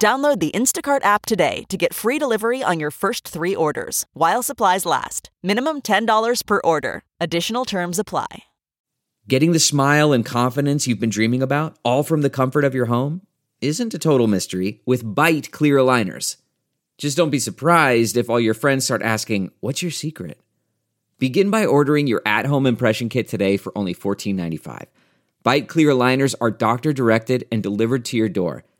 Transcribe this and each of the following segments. Download the Instacart app today to get free delivery on your first three orders, while supplies last. Minimum $10 per order. Additional terms apply. Getting the smile and confidence you've been dreaming about, all from the comfort of your home, isn't a total mystery with Byte Clear Aligners. Just don't be surprised if all your friends start asking, "What's your secret?" Begin by ordering your at-home impression kit today for only $14.95. Byte Clear Aligners are doctor-directed and delivered to your door.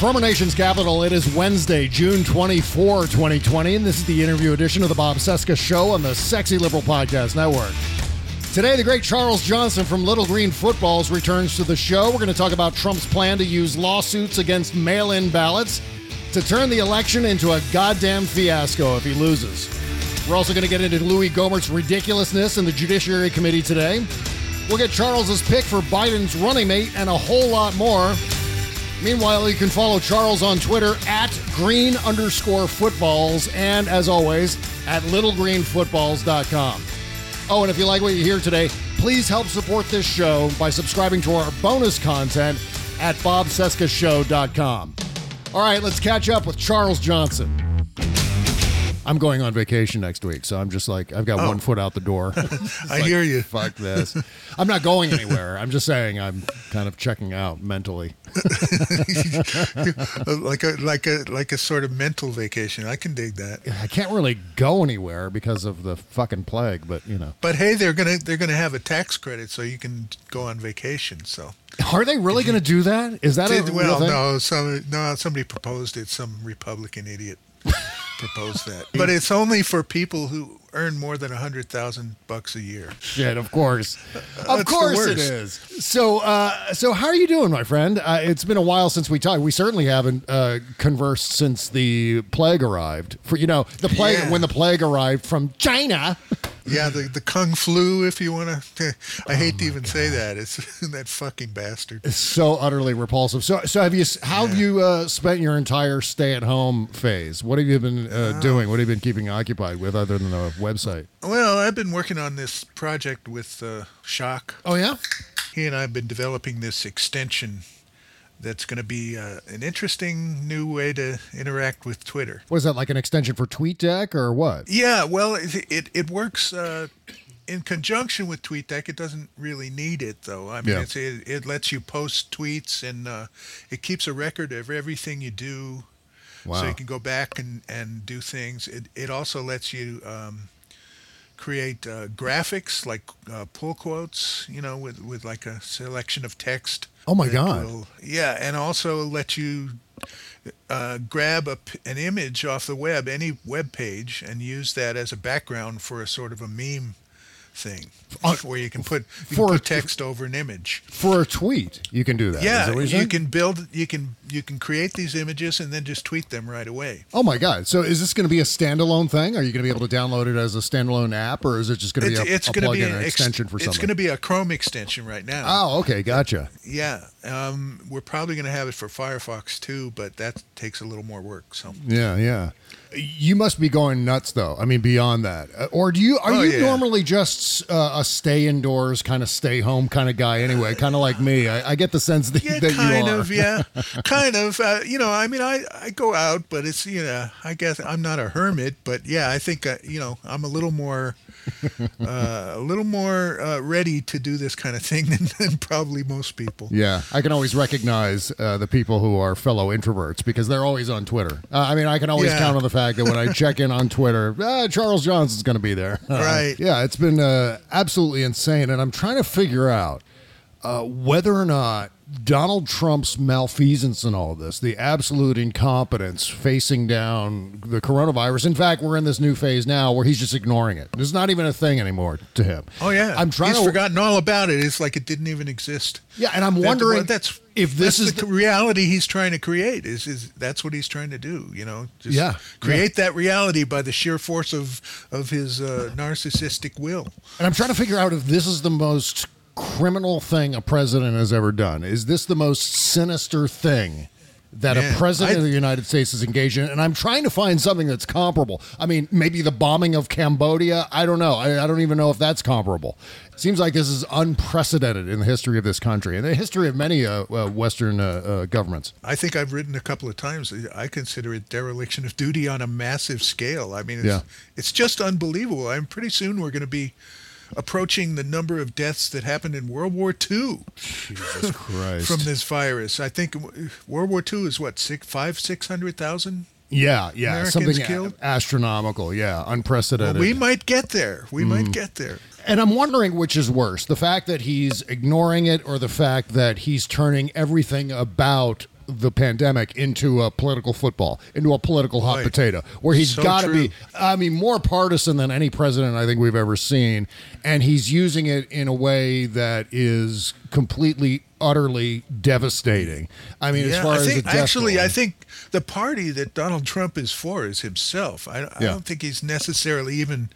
From our nation's capital, it is Wednesday, June 24, 2020, and this is the interview edition of the Bob Cesca Show on the Sexy Liberal Podcast Network. Today, the great Charles Johnson from Little Green Footballs returns to the show. We're going to talk about Trump's plan to use lawsuits against mail-in ballots to turn the election into a goddamn fiasco if he loses. We're also going to get into Louis Gohmert's ridiculousness in the Judiciary Committee today. We'll get Charles's pick for Biden's running mate and a whole lot more. Meanwhile, you can follow Charles on Twitter at @green_footballs and, as always, at littlegreenfootballs.com. Oh, and if you like what you hear today, please help support this show by subscribing to our bonus content at bobcescashow.com. All right, let's catch up with Charles Johnson. I'm going on vacation next week, so I'm just like, I've got one foot out the door. I hear you. Fuck this. I'm not going anywhere. I'm just saying I'm kind of checking out mentally. like a sort of mental vacation. I can dig that. I can't really go anywhere because of the fucking plague, but you know. But hey, they're gonna have a tax credit, so you can go on vacation. So are they really gonna do that? Is that a real thing? Somebody proposed it. Some Republican idiot proposed that, but it's only for people who earn more than $100,000 a year. Shit, of course, of course it is. So how are you doing, my friend? It's been a while since we talked. We certainly haven't conversed since the plague arrived. When the plague arrived from China. Yeah, the Kung Flu, if you want to. I hate to even say that. It's that fucking bastard. It's so utterly repulsive. So have you spent your entire stay-at-home phase? What have you been doing? What have you been keeping occupied with other than the website? Well, I've been working on this project with Shock. Oh, yeah? He and I have been developing this extension that's going to be an interesting new way to interact with Twitter. Was that like an extension for TweetDeck or what? Yeah, well, it works in conjunction with TweetDeck. It doesn't really need it, though. I mean, it lets you post tweets, and it keeps a record of everything you do. Wow. So you can go back and do things. It also lets you create graphics, like pull quotes, with like a selection of text. Oh, my God. And also let you grab an image off the web, any web page, and use that as a background for a sort of a meme thing, where you can put text over an image. For a tweet, you can do that. Yeah, you can create these images and then just tweet them right away. Oh my God! So is this going to be a standalone thing? Are you going to be able to download it as a standalone app, or is it just going to be an extension for something? It's going to be a Chrome extension right now. Oh, okay, gotcha. Yeah, we're probably going to have it for Firefox too, but that takes a little more work. So yeah. You must be going nuts though. I mean, beyond that, or do you normally just a stay indoors, kind of stay home kind of guy anyway, kind of like me. I get the sense that, that you are. Kind of. You know, I mean, I go out, but it's, you know, I guess I'm not a hermit, but yeah, I think, you know, I'm a little more ready to do this kind of thing than probably most people. Yeah, I can always recognize the people who are fellow introverts because they're always on Twitter. I mean, I can always count on the fact that when I check in on Twitter, Charles Johnson's going to be there. Right. Yeah, it's been absolutely insane, and I'm trying to figure out whether or not Donald Trump's malfeasance in all this, the absolute incompetence facing down the coronavirus. In fact, we're in this new phase now where he's just ignoring it. It's not even a thing anymore to him. Oh, yeah. He's forgotten all about it. It's like it didn't even exist. Yeah, and I'm wondering if this is the reality he's trying to create. Is that's what he's trying to do, you know? Just create that reality by the sheer force of his narcissistic will. And I'm trying to figure out if this is the most criminal thing a president has ever done. Is this the most sinister thing that a president of the United States is engaged in? And I'm trying to find something that's comparable. I mean, maybe the bombing of Cambodia. I don't know. I don't even know if that's comparable. It seems like this is unprecedented in the history of this country and the history of many Western governments. I think I've written a couple of times. I consider it dereliction of duty on a massive scale. I mean, it's just unbelievable. I'm pretty soon we're going to be approaching the number of deaths that happened in World War II. Jesus Christ. From this virus. I think World War II is what, 600,000? Yeah, Americans something killed? Astronomical, unprecedented. Well, we might get there. And I'm wondering which is worse, the fact that he's ignoring it or the fact that he's turning everything about the pandemic into a political football, into a political hot potato, where he's got to be, I mean, more partisan than any president I think we've ever seen. And he's using it in a way that is completely, utterly devastating. I mean, as far as actually, I think the party that Donald Trump is for is himself. I don't think he's necessarily even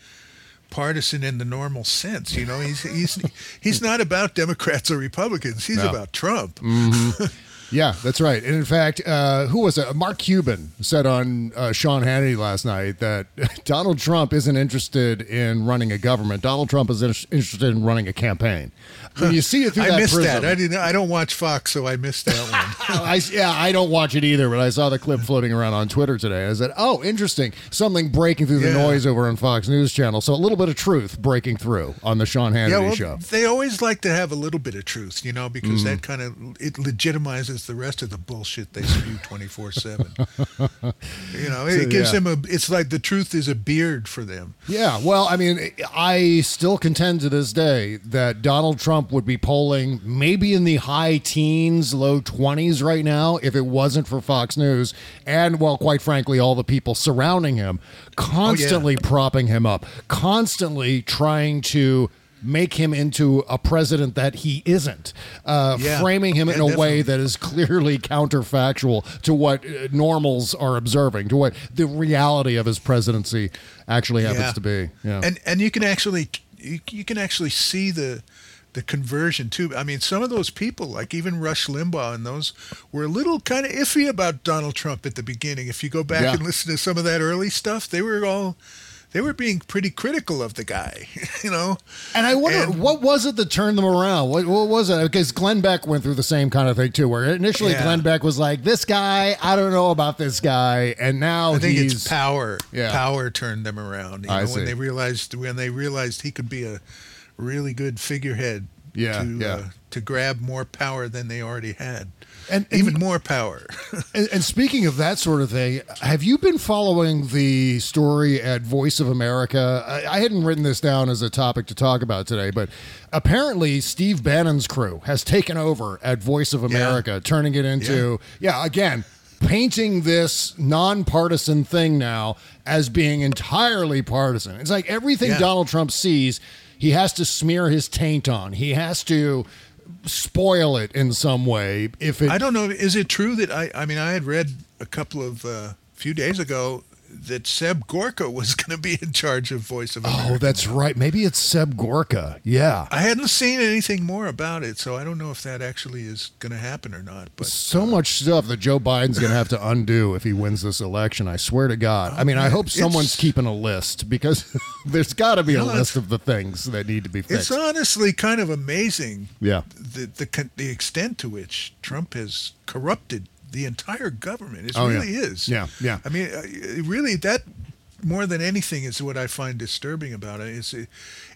partisan in the normal sense, you know. He's not about Democrats or Republicans. He's about Trump. Mm-hmm. Yeah, that's right. And in fact, who was it? Mark Cuban said on Sean Hannity last night that Donald Trump isn't interested in running a government. Donald Trump is interested in running a campaign. When you see it through that prism. I missed that. I don't watch Fox, so I missed that one. I don't watch it either, but I saw the clip floating around on Twitter today. I said, oh, interesting. Something breaking through the noise over on Fox News Channel. So a little bit of truth breaking through on the Sean Hannity show. They always like to have a little bit of truth, you know, because that kind of, it legitimizes the rest of the bullshit they spew 24/7. You know, it gives them it's like the truth is a beard for them. Yeah, well, I mean, I still contend to this day that Donald Trump would be polling maybe in the high teens, low 20s right now if it wasn't for Fox News and, well, quite frankly, all the people surrounding him, constantly propping him up, constantly trying to make him into a president that he isn't, framing him in a way that is clearly counterfactual to what normals are observing, to what the reality of his presidency actually happens to be. Yeah. And you can actually see the conversion too. I mean, some of those people, like even Rush Limbaugh and those, were a little kind of iffy about Donald Trump at the beginning. If you go back and listen to some of that early stuff, they were being pretty critical of the guy, you know? And I wonder, what was it that turned them around? What was it? Because Glenn Beck went through the same kind of thing, too, where initially Glenn Beck was like, this guy, I don't know about this guy, and now I think it's power. Yeah. Power turned them around. You know, when they realized he could be a really good figurehead to grab more power than they already had. And even more power. and speaking of that sort of thing, have you been following the story at Voice of America? I hadn't written this down as a topic to talk about today, but apparently Steve Bannon's crew has taken over at Voice of America, turning it into, again, painting this nonpartisan thing now as being entirely partisan. It's like everything Donald Trump sees, he has to smear his taint on. He has to spoil it in some way. I don't know, is it true that I mean, I had read a couple of few days ago that Seb Gorka was going to be in charge of Voice of America. Oh, that's right. Maybe it's Seb Gorka. Yeah. I hadn't seen anything more about it, so I don't know if that actually is going to happen or not. But so much stuff that Joe Biden's going to have to undo if he wins this election, I swear to God. I mean, I hope someone's keeping a list, because there's got to be a list of the things that need to be fixed. It's honestly kind of amazing the extent to which Trump has corrupted the entire government. It really is. Yeah, yeah. I mean, really, that more than anything is what I find disturbing about it. Is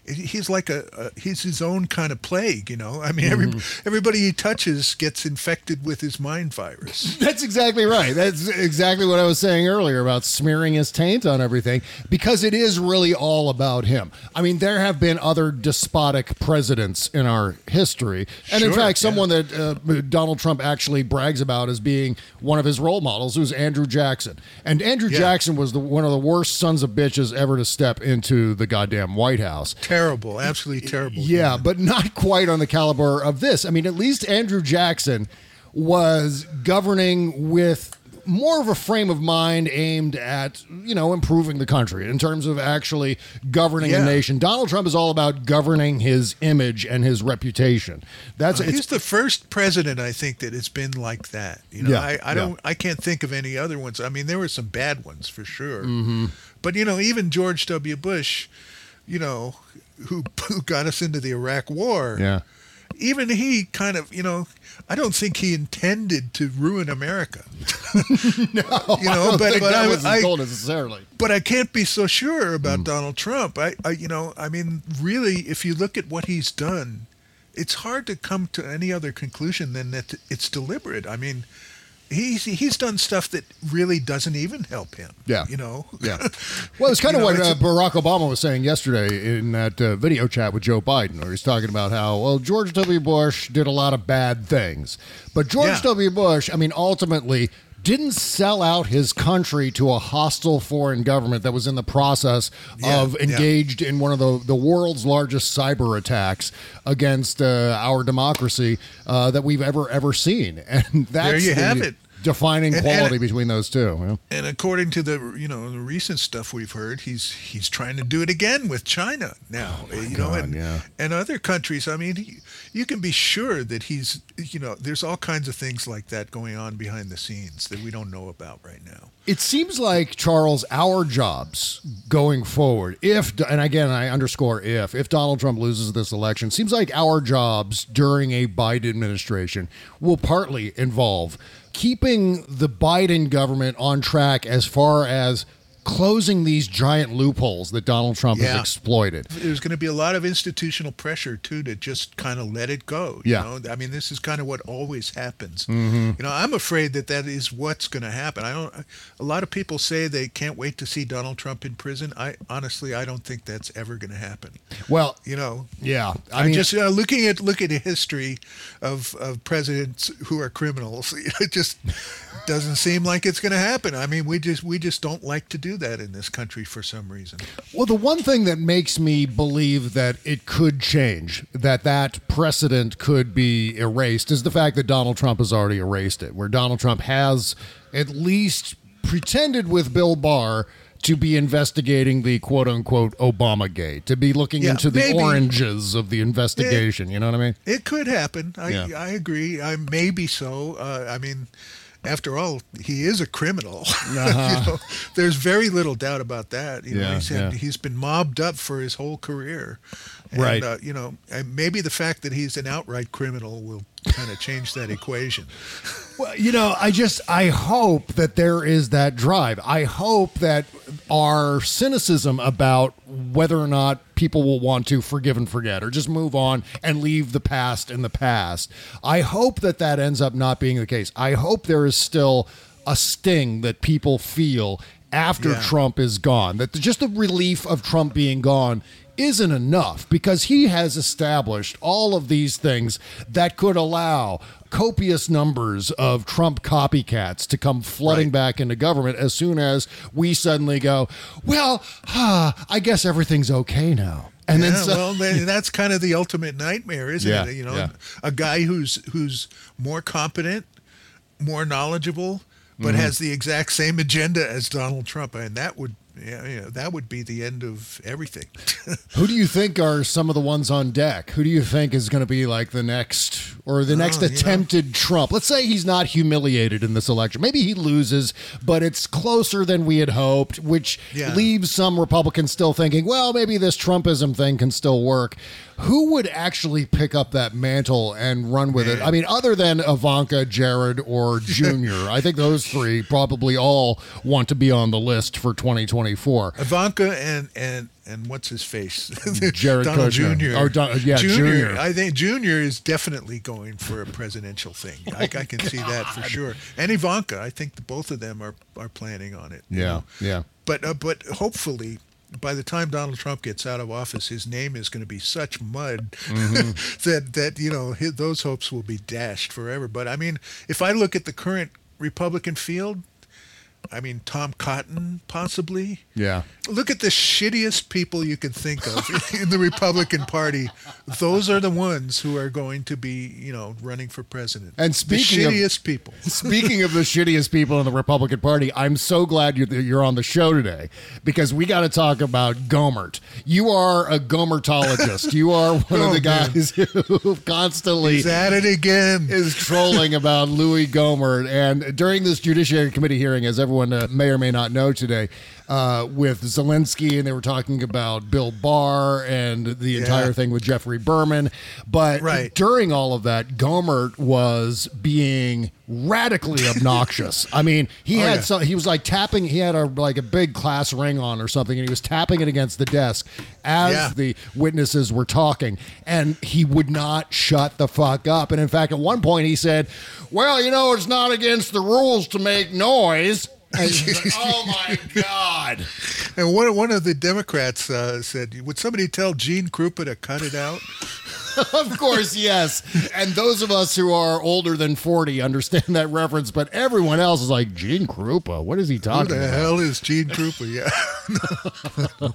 he's like he's his own kind of plague, you know? I mean, everybody he touches gets infected with his mind virus. That's exactly right. That's exactly what I was saying earlier about smearing his taint on everything, because it is really all about him. I mean, there have been other despotic presidents in our history. And in fact, someone that Donald Trump actually brags about as being one of his role models was Andrew Jackson. And Andrew Jackson was one of the worst sons of bitches ever to step into the goddamn White House. Terrible, absolutely terrible. Yeah, but not quite on the caliber of this. I mean, at least Andrew Jackson was governing with more of a frame of mind aimed at, you know, improving the country in terms of actually governing a nation. Donald Trump is all about governing his image and his reputation. He's the first president, I think, that has been like that. You know, I can't think of any other ones. I mean, there were some bad ones for sure. Mm-hmm. But, you know, even George W. Bush, you know, who got us into the Iraq War. Yeah. Even he kind of, you know, I don't think he intended to ruin America. No, I don't think that was his goal necessarily. But I can't be so sure about Donald Trump. Really, if you look at what he's done, it's hard to come to any other conclusion than that it's deliberate. I mean, He's done stuff that really doesn't even help him. Yeah. You know? Yeah. Well, it's kind of what Barack Obama was saying yesterday in that video chat with Joe Biden, where he's talking about how, well, George W. Bush did a lot of bad things. But George W. Bush, I mean, ultimately didn't sell out his country to a hostile foreign government that was in the process of engaged in one of the world's largest cyber attacks against our democracy that we've ever seen. And that's defining quality between those two. Yeah. And according to the recent stuff we've heard, he's trying to do it again with China now, and other countries. I mean, you can be sure that he's, you know, there's all kinds of things like that going on behind the scenes that we don't know about right now. It seems like, Charles, our jobs going forward, if Donald Trump loses this election, seems like our jobs during a Biden administration will partly involve keeping the Biden government on track as far as closing these giant loopholes that Donald Trump has exploited. There's going to be a lot of institutional pressure, too, to just kind of let it go. You know? I mean, this is kind of what always happens. Mm-hmm. You know, I'm afraid that is what's going to happen. A lot of people say they can't wait to see Donald Trump in prison. I don't think that's ever going to happen. Well, you know, yeah, I mean, just looking at the history of presidents who are criminals, it just doesn't seem like it's going to happen. I mean, we just don't like to do that in this country for some reason. Well, the one thing that makes me believe that it could change, that precedent could be erased, is the fact that Donald Trump has already erased it, where Donald Trump has at least pretended with Bill Barr to be investigating the quote-unquote Obamagate, to be looking into the oranges of the investigation. You know what I mean? It could happen. I agree. Maybe so. I mean, after all, he is a criminal. You know, there's very little doubt about that. You know, he's been mobbed up for his whole career. And, you know, and maybe the fact that he's an outright criminal will kind of change that equation. Well, you know, I hope that there is that drive. I hope that our cynicism about whether or not people will want to forgive and forget or just move on and leave the past in the past, I hope that ends up not being the case. I hope there is still a sting that people feel after Trump is gone, that just the relief of Trump being gone isn't enough, because he has established all of these things that could allow copious numbers of Trump copycats to come flooding back into government as soon as we suddenly go, well, I guess everything's okay now. And that's kind of the ultimate nightmare, isn't it? You know, a guy who's more competent, more knowledgeable, but has the exact same agenda as Donald Trump. And that would, that would be the end of everything. Who do you think are some of the ones on deck? Who do you think is going to be like the next or the next attempted Trump? Let's say he's not humiliated in this election. Maybe he loses, but it's closer than we had hoped, which leaves some Republicans still thinking, well, maybe this Trumpism thing can still work. Who would actually pick up that mantle and run with it? I mean, other than Ivanka, Jared, or Jr., I think those three probably all want to be on the list for 2024. Ivanka and what's his face? Jared Donald Kushner. Jr. Jr. I think Jr. is definitely going for a presidential thing. I can see that for sure. And Ivanka, I think both of them are planning on it. Yeah. But hopefully, by the time Donald Trump gets out of office, his name is going to be such mud that those hopes will be dashed forever. But I mean, if I look at the current Republican field, I mean, Tom Cotton, possibly. Yeah. Look at the shittiest people you could think of in the Republican Party. Those are the ones who are going to be, running for president. And speaking of the shittiest people in the Republican Party, I'm so glad you're on the show today, because we got to talk about Gohmert. You are a Gohmertologist. You are one of the guys who constantly is trolling about Louis Gohmert. And during this Judiciary Committee hearing, as everyone may or may not know today, with Zelensky, and they were talking about Bill Barr and the entire thing with Jeffrey Berman. But during all of that, Gohmert was being radically obnoxious. I mean, he was like tapping, he had a big class ring on or something, and he was tapping it against the desk as the witnesses were talking, and he would not shut the fuck up. And in fact, at one point he said, well, it's not against the rules to make noise. Oh my God! And one of the Democrats said, "Would somebody tell Gene Krupa to cut it out?" Of course, yes. And those of us who are older than 40 understand that reference, but everyone else is like, Gene Krupa? What is he talking about? Who the hell is Gene Krupa? Yeah.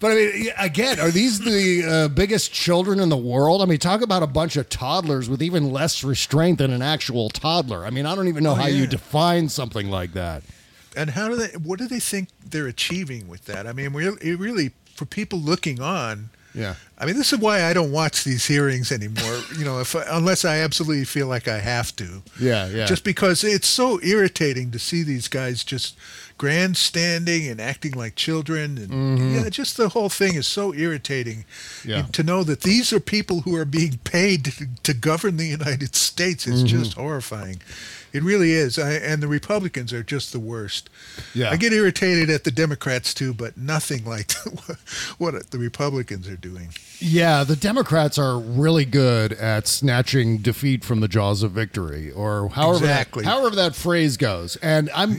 But I mean, again, are these the biggest children in the world? I mean, talk about a bunch of toddlers with even less restraint than an actual toddler. I mean, I don't even know how you define something like that. And what do they think they're achieving with that? I mean, really, for people looking on, I mean, this is why I don't watch these hearings anymore, unless I absolutely feel like I have to. Yeah. Just because it's so irritating to see these guys just grandstanding and acting like children. And just the whole thing is so irritating to know that these are people who are being paid to govern the United States. It's just horrifying. It really is. And the Republicans are just the worst. Yeah. I get irritated at the Democrats, too, but nothing like what the Republicans are doing. Yeah, the Democrats are really good at snatching defeat from the jaws of victory, or however that phrase goes. And I'm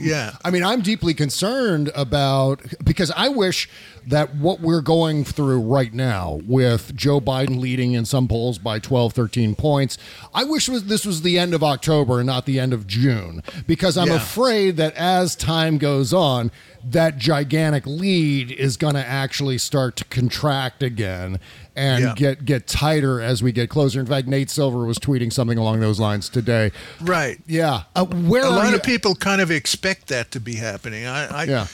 deeply concerned about, because I wish that what we're going through right now, with Joe Biden leading in some polls by 12, 13 points, I wish this was the end of October and not the end of June, because I'm afraid that as time goes on, that gigantic lead is going to actually start to contract again and get tighter as we get closer. In fact, Nate Silver was tweeting something along those lines today. Right. Yeah. A lot of people kind of expect that to be happening. I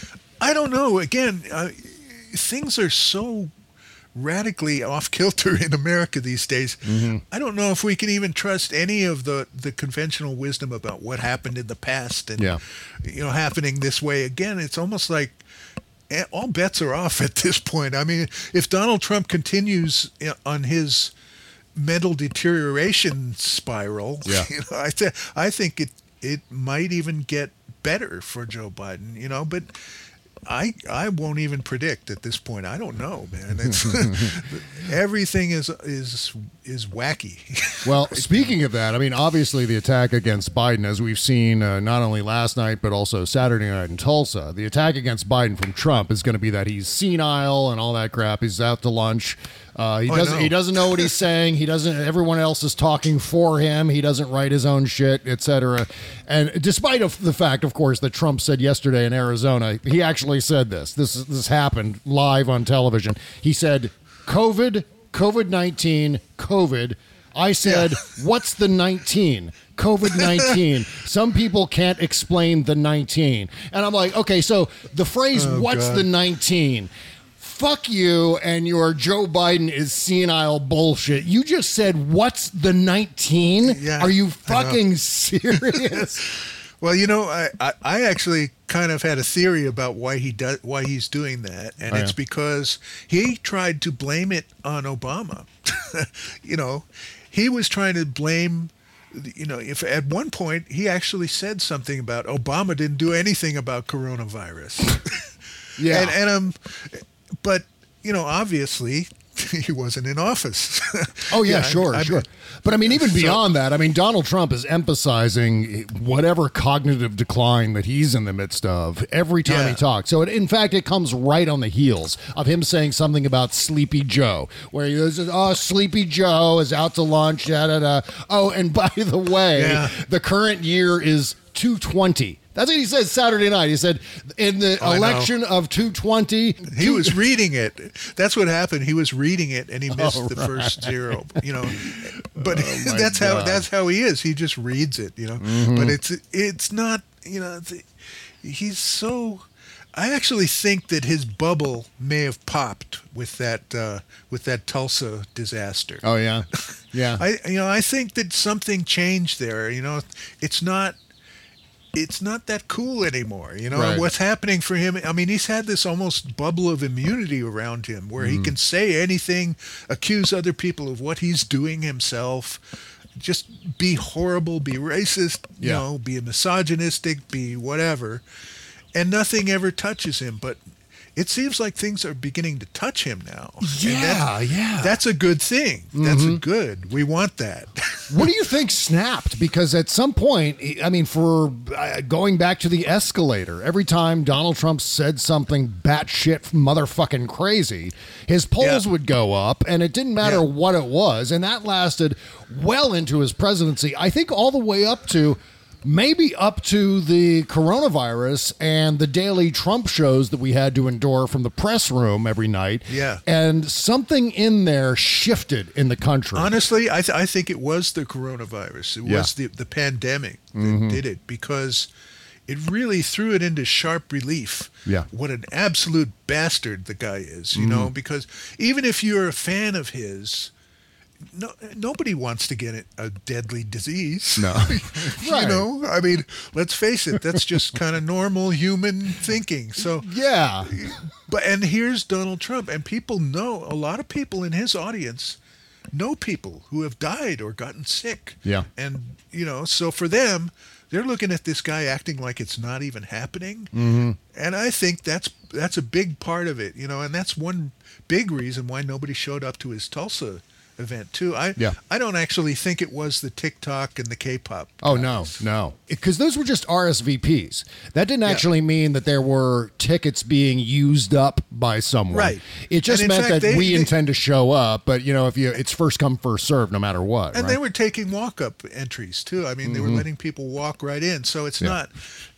don't know. Again, things are so radically off kilter in America these days. I don't know if we can even trust any of the conventional wisdom about what happened in the past and happening this way again. It's almost like all bets are off at this point. I mean, if Donald Trump continues on his mental deterioration spiral, I think it might even get better for Joe Biden, but I won't even predict at this point. I don't know, man. Everything is wacky. Well, speaking of that, I mean, obviously the attack against Biden, as we've seen not only last night, but also Saturday night in Tulsa, the attack against Biden from Trump is going to be that he's senile and all that crap. He's out to lunch. He doesn't know what he's saying. He doesn't. Everyone else is talking for him. He doesn't write his own shit, etc. And despite the fact, of course, that Trump said yesterday in Arizona, he actually said this happened live on television. He said, COVID, COVID-19, COVID. I said, what's the 19? COVID-19. Some people can't explain the 19. And I'm like, okay, so the phrase, what's the 19? Fuck you and your Joe Biden is senile bullshit. You just said, what's the 19? Yeah, are you fucking serious? Well, you know, I actually kind of had a theory about why he's doing that, and it's because he tried to blame it on Obama. You know, he was trying to blame, you know, if at one point he actually said something about Obama didn't do anything about coronavirus. Yeah, but you know, obviously he wasn't in office. Oh, yeah, sure. But, I mean, even beyond that, I mean, Donald Trump is emphasizing whatever cognitive decline that he's in the midst of every time he talks. So, in fact, it comes right on the heels of him saying something about Sleepy Joe, where he says, oh, Sleepy Joe is out to lunch, da-da-da. Oh, and by the way, the current year is 220. That's what he said Saturday night. He said, in the election of 220. He was reading it. That's what happened. He was reading it, and he missed the first zero, you know. But that's how he is. He just reads it, you know. Mm-hmm. But it's not, you know, he's so... I actually think that his bubble may have popped with that Tulsa disaster. Oh, yeah? Yeah. I think that something changed there, you know. It's not that cool anymore, you know. Right. What's happening for him? I mean, he's had this almost bubble of immunity around him, where he can say anything, accuse other people of what he's doing himself, just be horrible, be racist, you know, be misogynistic, be whatever, and nothing ever touches him. But it seems like things are beginning to touch him now. Yeah, that's a good thing. That's good. We want that. What do you think snapped? Because at some point, I mean, for going back to the escalator, every time Donald Trump said something batshit motherfucking crazy, his polls would go up, and it didn't matter what it was. And that lasted well into his presidency, I think all the way up to... maybe up to the coronavirus and the daily Trump shows that we had to endure from the press room every night. Yeah. And something in there shifted in the country. Honestly, I think it was the coronavirus. It was the pandemic that did it, because it really threw it into sharp relief. Yeah. What an absolute bastard the guy is, you know, because even if you're a fan of his... No, nobody wants to get a deadly disease. No. You know, I mean, let's face it, that's just kind of normal human thinking. So yeah. But and here's Donald Trump, and people know, a lot of people in his audience know people who have died or gotten sick. Yeah. And you know, so for them, they're looking at this guy acting like it's not even happening. Mm-hmm. And I think that's a big part of it, you know, and that's one big reason why nobody showed up to his Tulsa event too. I don't actually think it was the TikTok and the K-pop guys. Oh no, because those were just RSVPs. That didn't actually mean that there were tickets being used up by someone. Right. It just meant fact, that we intend to show up, but you know, if it's first come first serve, no matter what. And they were taking walk-up entries too. I mean, they were letting people walk right in. So it's not.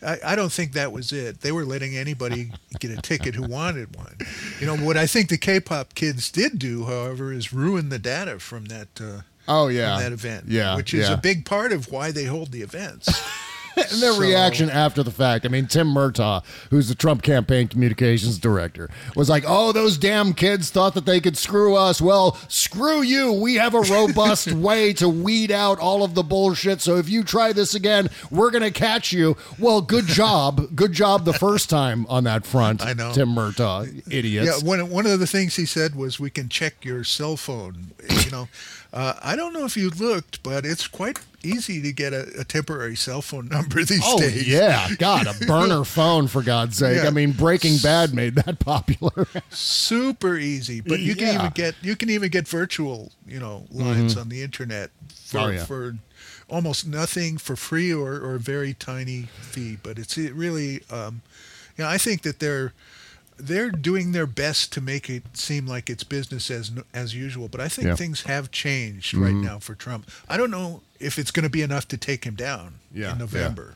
I don't think that was it. They were letting anybody get a ticket who wanted one. You know what I think the K-pop kids did do, however, is ruin the data from that from that event, which is a big part of why they hold the events. And their reaction after the fact. I mean, Tim Murtaugh, who's the Trump campaign communications director, was like, oh, those damn kids thought that they could screw us. Well, screw you. We have a robust way to weed out all of the bullshit. So if you try this again, we're going to catch you. Well, good job. Good job the first time on that front. I know. Tim Murtaugh, idiots. Yeah, one of the things he said was, we can check your cell phone, you know. I don't know if you looked, but it's quite easy to get a temporary cell phone number these days. Oh, yeah. God, a burner phone, for God's sake. Yeah. I mean, Breaking Bad made that popular. Super easy. But you can even get virtual, you know, lines on the internet for almost nothing, for free or a very tiny fee. But it really, you know, I think that they're doing their best to make it seem like it's business as usual, but I think things have changed right now for Trump. I don't know if it's going to be enough to take him down in November.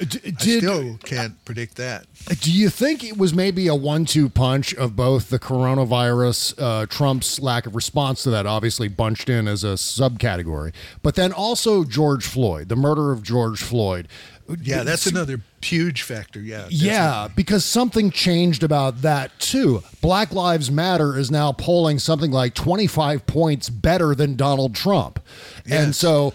I still can't predict that. Do you think it was maybe a 1-2 punch of both the coronavirus, Trump's lack of response to that, obviously bunched in as a subcategory, but then also George Floyd, the murder of George Floyd? Yeah, that's another huge factor. Yeah. Definitely. Yeah, because something changed about that too. Black Lives Matter is now polling something like 25 points better than Donald Trump. Yes. And so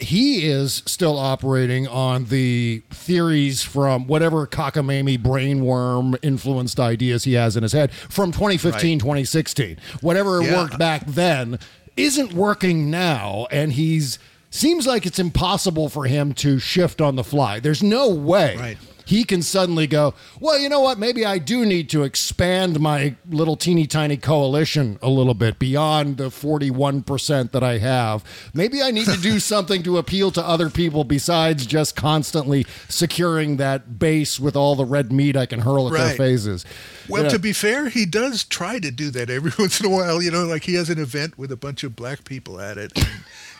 he is still operating on the theories from whatever cockamamie brainworm influenced ideas he has in his head from 2015, right. 2016. Whatever worked back then isn't working now, and he's seems like it's impossible for him to shift on the fly. There's no way he can suddenly go, well, you know what? Maybe I do need to expand my little teeny tiny coalition a little bit beyond the 41% that I have. Maybe I need to do something to appeal to other people besides just constantly securing that base with all the red meat I can hurl at their faces. Well, to be fair, he does try to do that every once in a while. You know, like he has an event with a bunch of black people at it.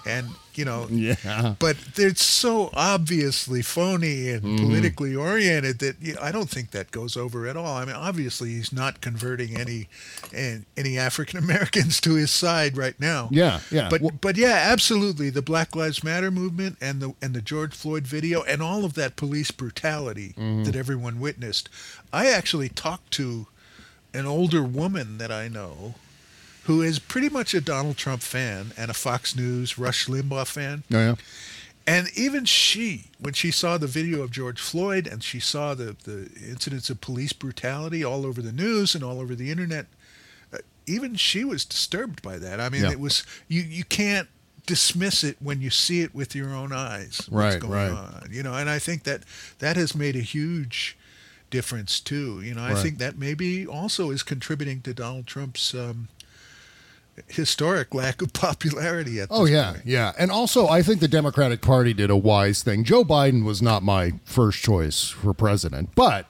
And, you know, but they're so obviously phony and politically oriented that I don't think that goes over at all. I mean, obviously, he's not converting any African Americans to his side right now. Yeah, yeah. But yeah, absolutely. The Black Lives Matter movement and the George Floyd video and all of that police brutality that everyone witnessed. I actually talked to an older woman that I know who is pretty much a Donald Trump fan and a Fox News, Rush Limbaugh fan. Oh, yeah. And even she, when she saw the video of George Floyd and she saw the incidents of police brutality all over the news and all over the internet, even she was disturbed by that. I mean, it was you can't dismiss it when you see it with your own eyes. What's going on. You know, and I think that has made a huge difference too. You know, I think that maybe also is contributing to Donald Trump's historic lack of popularity at this point. Yeah. And also, I think the Democratic Party did a wise thing. Joe Biden was not my first choice for president, but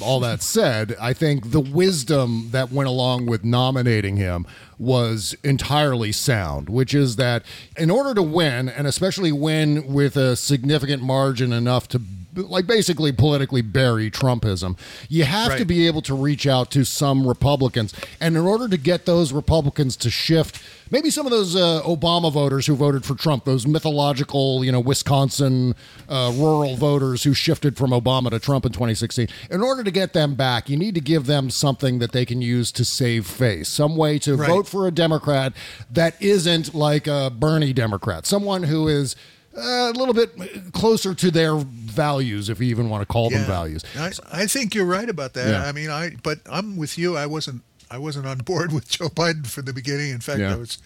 all that said, I think the wisdom that went along with nominating him was entirely sound, which is that in order to win, and especially win with a significant margin enough to like basically politically bury Trumpism, you have to be able to reach out to some Republicans. And in order to get those Republicans to shift, maybe some of those Obama voters who voted for Trump, those mythological, you know, Wisconsin rural voters who shifted from Obama to Trump in 2016, in order to get them back, you need to give them something that they can use to save face, some way to vote for a Democrat that isn't like a Bernie Democrat, someone who is a little bit closer to their values, if you even want to call them values. I think you're right about that. Yeah. I mean, but I'm with you. I wasn't on board with Joe Biden from the beginning. In fact, I was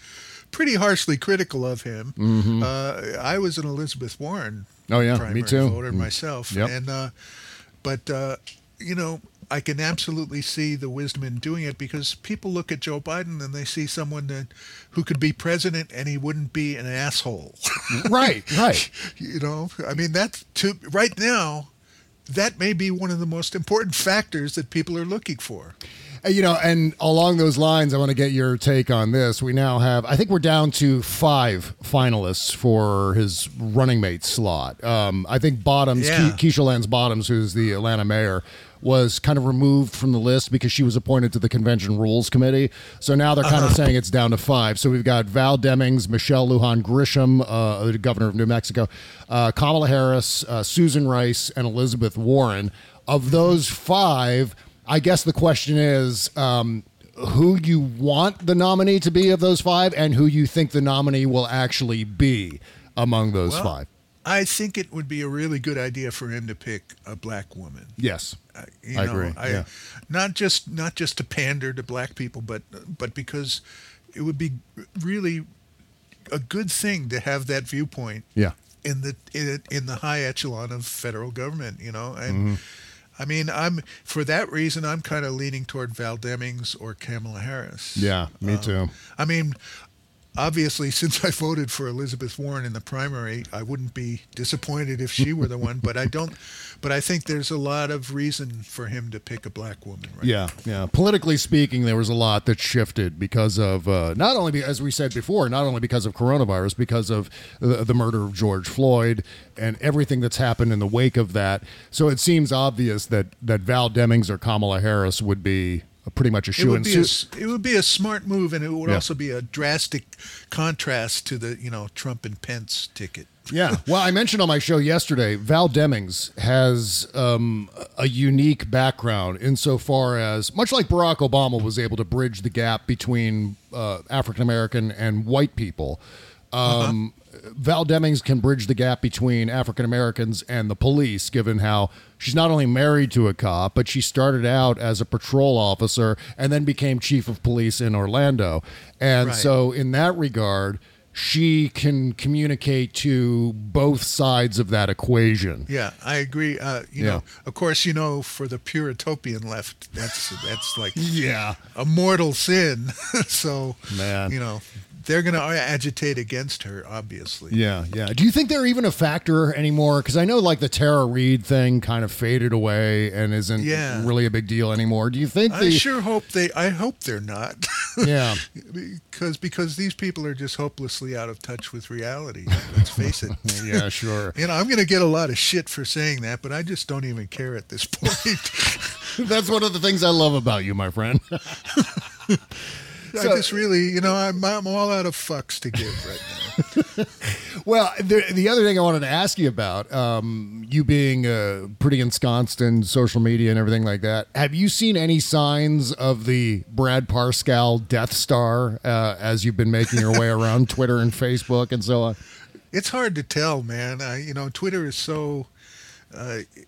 pretty harshly critical of him. Mm-hmm. I was an Elizabeth Warren primary voter myself. Yep. And you know, I can absolutely see the wisdom in doing it because people look at Joe Biden and they see someone who could be president and he wouldn't be an asshole. Right. You know, I mean, right now, that may be one of the most important factors that people are looking for. You know, and along those lines, I want to get your take on this. We now have, I think we're down to 5 finalists for his running mate slot. I think Bottoms, Keisha Lance Bottoms, who's the Atlanta mayor, was kind of removed from the list because she was appointed to the Convention Rules Committee. So now they're kind of saying it's down to 5. So we've got Val Demings, Michelle Lujan Grisham, the governor of New Mexico, Kamala Harris, Susan Rice, and Elizabeth Warren. Of those 5, I guess the question is who you want the nominee to be of those 5 and who you think the nominee will actually be among those 5. I think it would be a really good idea for him to pick a black woman. Yes, I agree. Not just to pander to black people, but because it would be really a good thing to have that viewpoint. Yeah. in the high echelon of federal government, you know, and. Mm-hmm. I mean, for that reason, I'm kind of leaning toward Val Demings or Kamala Harris. Yeah, me too. I mean, Obviously, since I voted for Elizabeth Warren in the primary, I wouldn't be disappointed if she were the one. But I think there's a lot of reason for him to pick a black woman. Right? Yeah, now. Yeah. Politically speaking, there was a lot that shifted because of not only as we said before, not only because of coronavirus, because of the murder of George Floyd and everything that's happened in the wake of that. So it seems obvious that Val Demings or Kamala Harris would be. Pretty much a shoe-in. It would be a smart move, and it would also be a drastic contrast to the Trump and Pence ticket. Yeah. Well, I mentioned on my show yesterday, Val Demings has a unique background insofar as, much like Barack Obama was able to bridge the gap between African-American and white people, Val Demings can bridge the gap between African Americans and the police, given how she's not only married to a cop, but she started out as a patrol officer and then became chief of police in Orlando. And so in that regard, she can communicate to both sides of that equation. Yeah, I agree. You know, of course, for the Puritopian left, that's like a mortal sin. So, man. They're going to agitate against her, obviously. Yeah, yeah. Do you think they're even a factor anymore? Because I know, the Tara Reid thing kind of faded away and isn't really a big deal anymore. Do you think I hope they're not. Yeah. because these people are just hopelessly out of touch with reality. Let's face it. Yeah, sure. I'm going to get a lot of shit for saying that, but I just don't even care at this point. That's one of the things I love about you, my friend. I just really, I'm all out of fucks to give right now. Well, the other thing I wanted to ask you about, you being pretty ensconced in social media and everything like that, have you seen any signs of the Brad Parscale Death Star as you've been making your way around Twitter and Facebook and so on? It's hard to tell, man. Twitter is so...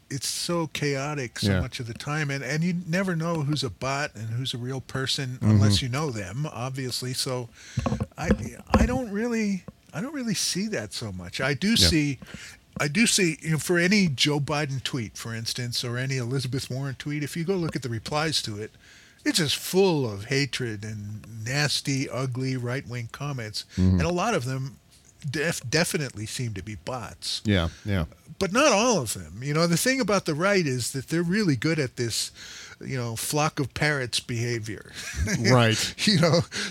it's so chaotic much of the time, and you never know who's a bot and who's a real person unless you know them, obviously. So I don't really see that so much. I do see for any Joe Biden tweet, for instance, or any Elizabeth Warren tweet, if you go look at the replies to it, it's just full of hatred and nasty, ugly right-wing comments, and a lot of them definitely seem to be bots. Yeah, yeah. But not all of them. The thing about the right is that they're really good at this, flock of parrots behavior. Right.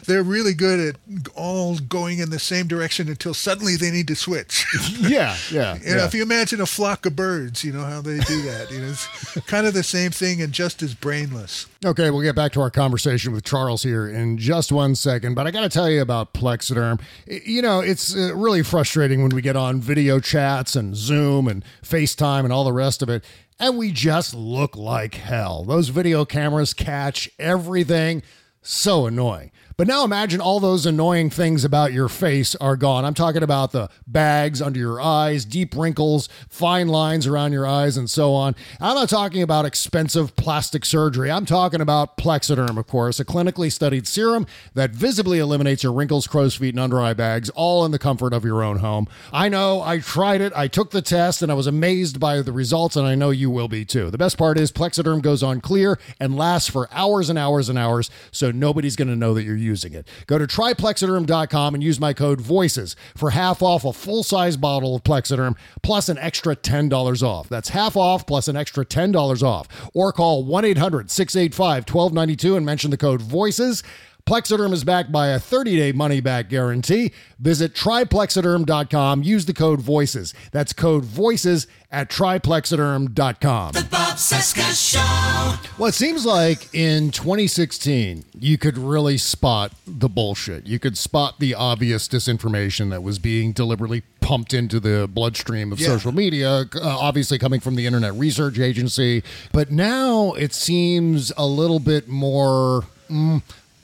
They're really good at all going in the same direction until suddenly they need to switch. Yeah. If you imagine a flock of birds, how they do that. It's kind of the same thing and just as brainless. Okay, we'll get back to our conversation with Charles here in just one second, but I got to tell you about Plexiderm. It's really frustrating when we get on video chats and Zoom and FaceTime and all the rest of it, and we just look like hell. Those video cameras catch everything. So annoying. But now imagine all those annoying things about your face are gone. I'm talking about the bags under your eyes, deep wrinkles, fine lines around your eyes, and so on. I'm not talking about expensive plastic surgery. I'm talking about Plexiderm, of course, a clinically studied serum that visibly eliminates your wrinkles, crow's feet, and under eye bags, all in the comfort of your own home. I know. I tried it. I took the test, and I was amazed by the results, and I know you will be, too. The best part is Plexiderm goes on clear and lasts for hours and hours and hours, so nobody's going to know that you're using it. Go to TryPlexaderm.com and use my code VOICES for half off a full-size bottle of Plexiderm plus an extra $10 off. That's half off plus an extra $10 off. Or call 1-800-685-1292 and mention the code VOICES. Plexiderm is backed by a 30-day money-back guarantee. Visit TryPlexaderm.com. Use the code VOICES. That's code VOICES at TryPlexaderm.com. The Bob Cesca Show. Well, it seems like in 2016, you could really spot the bullshit. You could spot the obvious disinformation that was being deliberately pumped into the bloodstream of social media, obviously coming from the Internet Research Agency. But now it seems a little bit more...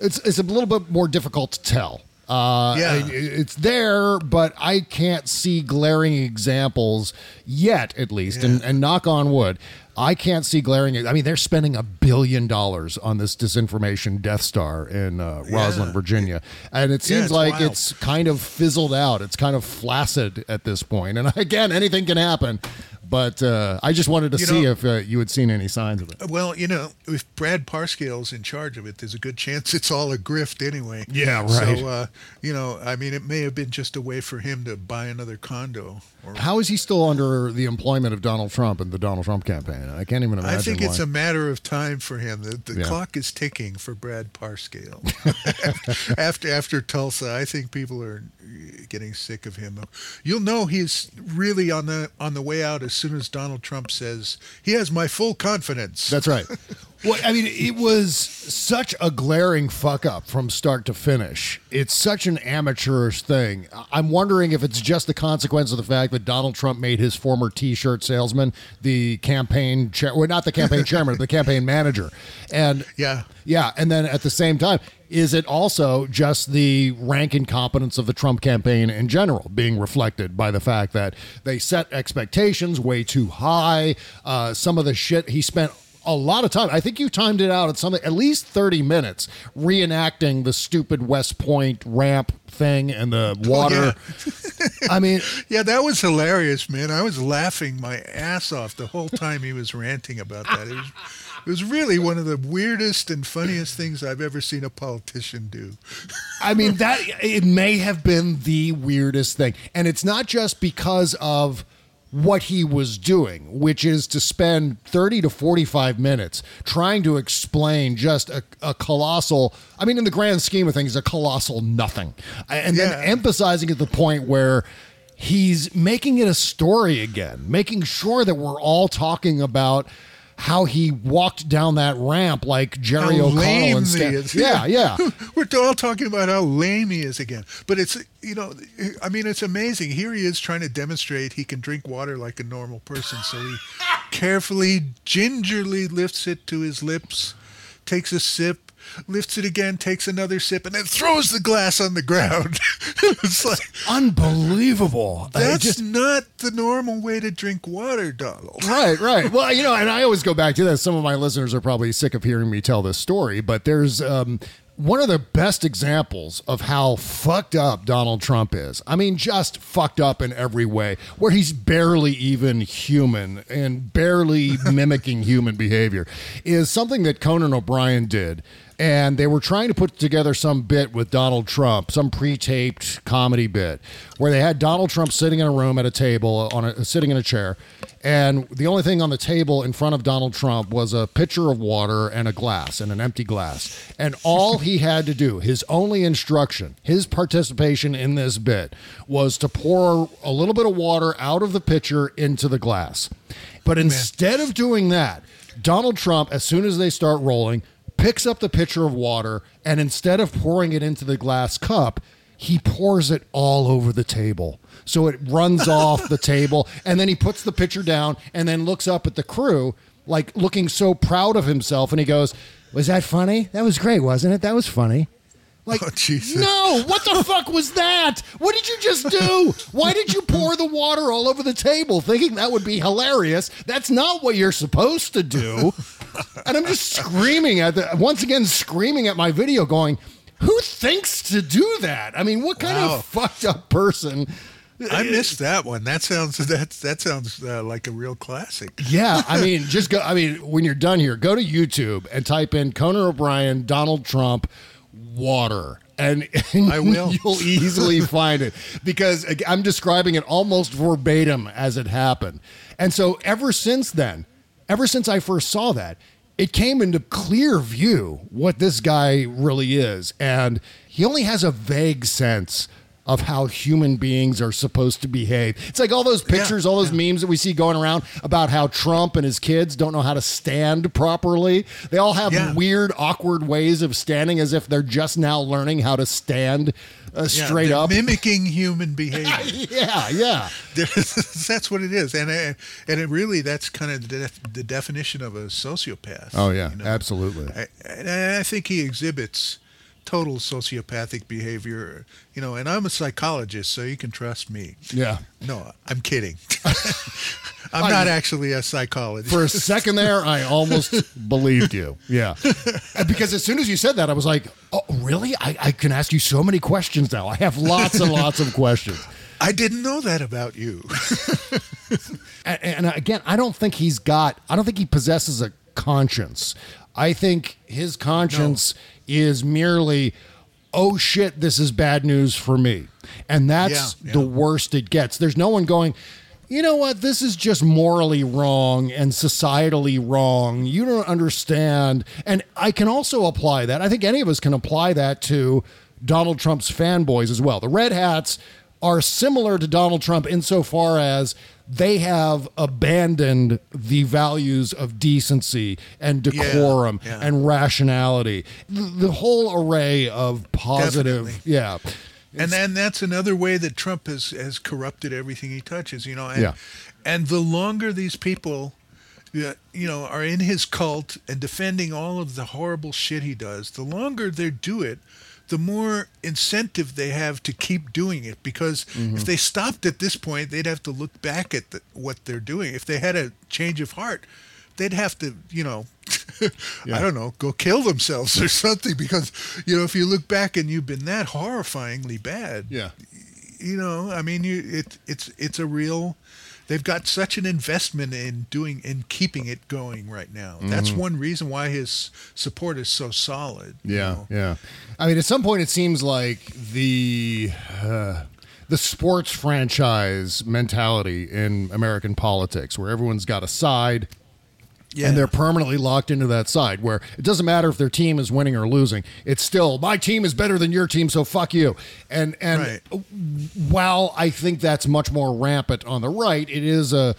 It's a little bit more difficult to tell. It's there, but I can't see glaring examples yet, at least, and knock on wood. I can't see glaring. I mean, they're spending $1 billion on this disinformation Death Star in Roslyn, Virginia. And it seems it's kind of fizzled out. It's kind of flaccid at this point. And again, anything can happen. But I just wanted to see if you had seen any signs of it. Well, if Brad Parscale's in charge of it, there's a good chance it's all a grift anyway. Yeah, right. So, it may have been just a way for him to buy another condo. How is he still under the employment of Donald Trump and the Donald Trump campaign? I can't even imagine. I think it's a matter of time for him. The clock is ticking for Brad Parscale. after Tulsa, I think people are getting sick of him. You'll know he's really on the way out as soon as Donald Trump says, "He has my full confidence." That's right. Well, it was such a glaring fuck-up from start to finish. It's such an amateurish thing. I'm wondering if it's just the consequence of the fact that Donald Trump made his former T-shirt salesman the campaign chair, well, not the campaign chairman, the campaign manager. And yeah, and then at the same time, is it also just the rank incompetence of the Trump campaign in general being reflected by the fact that they set expectations way too high? Some of the shit he spent a lot of time, I think you timed it out at something, at least 30 minutes, reenacting the stupid West Point ramp thing and the water. Oh, yeah. That was hilarious, man. I was laughing my ass off the whole time he was ranting about that. It was really one of the weirdest and funniest things I've ever seen a politician do. That it may have been the weirdest thing. And it's not just because of what he was doing, which is to spend 30 to 45 minutes trying to explain just a colossal, in the grand scheme of things, a colossal nothing. And then emphasizing at the point where he's making it a story again, making sure that we're all talking about how he walked down that ramp like Jerry O'Connell and stuff. Yeah. We're all talking about how lame he is again. But it's, it's amazing. Here he is trying to demonstrate he can drink water like a normal person. So he carefully, gingerly lifts it to his lips, takes a sip, lifts it again, takes another sip, and then throws the glass on the ground. It's like unbelievable. That's not the normal way to drink water, Donald. Right. Well, and I always go back to that. Some of my listeners are probably sick of hearing me tell this story, but there's one of the best examples of how fucked up Donald Trump is. Just fucked up in every way, where he's barely even human and barely mimicking human behavior, is something that Conan O'Brien did. And they were trying to put together some bit with Donald Trump, some pre-taped comedy bit, where they had Donald Trump sitting in a room at a table, sitting in a chair, and the only thing on the table in front of Donald Trump was a pitcher of water and a glass, and an empty glass. And all he had to do, his only instruction, his participation in this bit, was to pour a little bit of water out of the pitcher into the glass. But instead of doing that, Donald Trump, as soon as they start rolling, picks up the pitcher of water, and instead of pouring it into the glass cup, he pours it all over the table. So it runs off the table, and then he puts the pitcher down and then looks up at the crew, like looking so proud of himself, and he goes, "Was that funny? That was great, wasn't it? That was funny." Like, oh, Jesus. No, what the fuck was that? What did you just do? Why did you pour the water all over the table thinking that would be hilarious? That's not what you're supposed to do. And I'm just screaming at my video going, who thinks to do that? What kind of fucked up person? I missed that one. That sounds like a real classic. Yeah, just go. When you're done here, go to YouTube and type in Conan O'Brien, Donald Trump, water, and I will. You'll easily find it, because I'm describing it almost verbatim as it happened. And so ever since then, ever since I first saw that, it came into clear view what this guy really is. And he only has a vague sense of how human beings are supposed to behave. It's like all those pictures, all those memes that we see going around about how Trump and his kids don't know how to stand properly. They all have weird, awkward ways of standing, as if they're just now learning how to stand straight up. Mimicking human behavior. yeah. That's what it is. And it really, that's kind of the definition of a sociopath. Oh, yeah, absolutely. I think he exhibits total sociopathic behavior, and I'm a psychologist, so you can trust me. Yeah. No, I'm kidding. I'm not actually a psychologist. For a second there, I almost believed you. Yeah. Because as soon as you said that, I was like, oh, really? I can ask you so many questions now. I have lots and lots of questions. I didn't know that about you. And again, I don't think he possesses a conscience. I think his conscience is merely, oh shit, this is bad news for me. And that's the worst it gets. There's no one going, you know what, this is just morally wrong and societally wrong. You don't understand. And I can also apply that. I think any of us can apply that to Donald Trump's fanboys as well. The Red Hats are similar to Donald Trump insofar as they have abandoned the values of decency and decorum and rationality. The whole array of positive. Definitely. Yeah. And then that's another way that Trump has corrupted everything he touches, you know. And, and the longer these people, you know, are in his cult and defending all of the horrible shit he does, the longer they do it, the more incentive they have to keep doing it. Because if they stopped at this point, they'd have to look back at what they're doing. If they had a change of heart, they'd have to, you know, I don't know, go kill themselves or something. Because, you know, if you look back and you've been that horrifyingly bad, you know, I mean, it's a real, they've got such an investment in keeping it going right now. That's one reason why his support is so solid. I mean, at some point it seems like the sports franchise mentality in American politics, where everyone's got a side. And they're permanently locked into that side, where it doesn't matter if their team is winning or losing. It's still, my team is better than your team, so fuck you. And while I think that's much more rampant on the right, it is a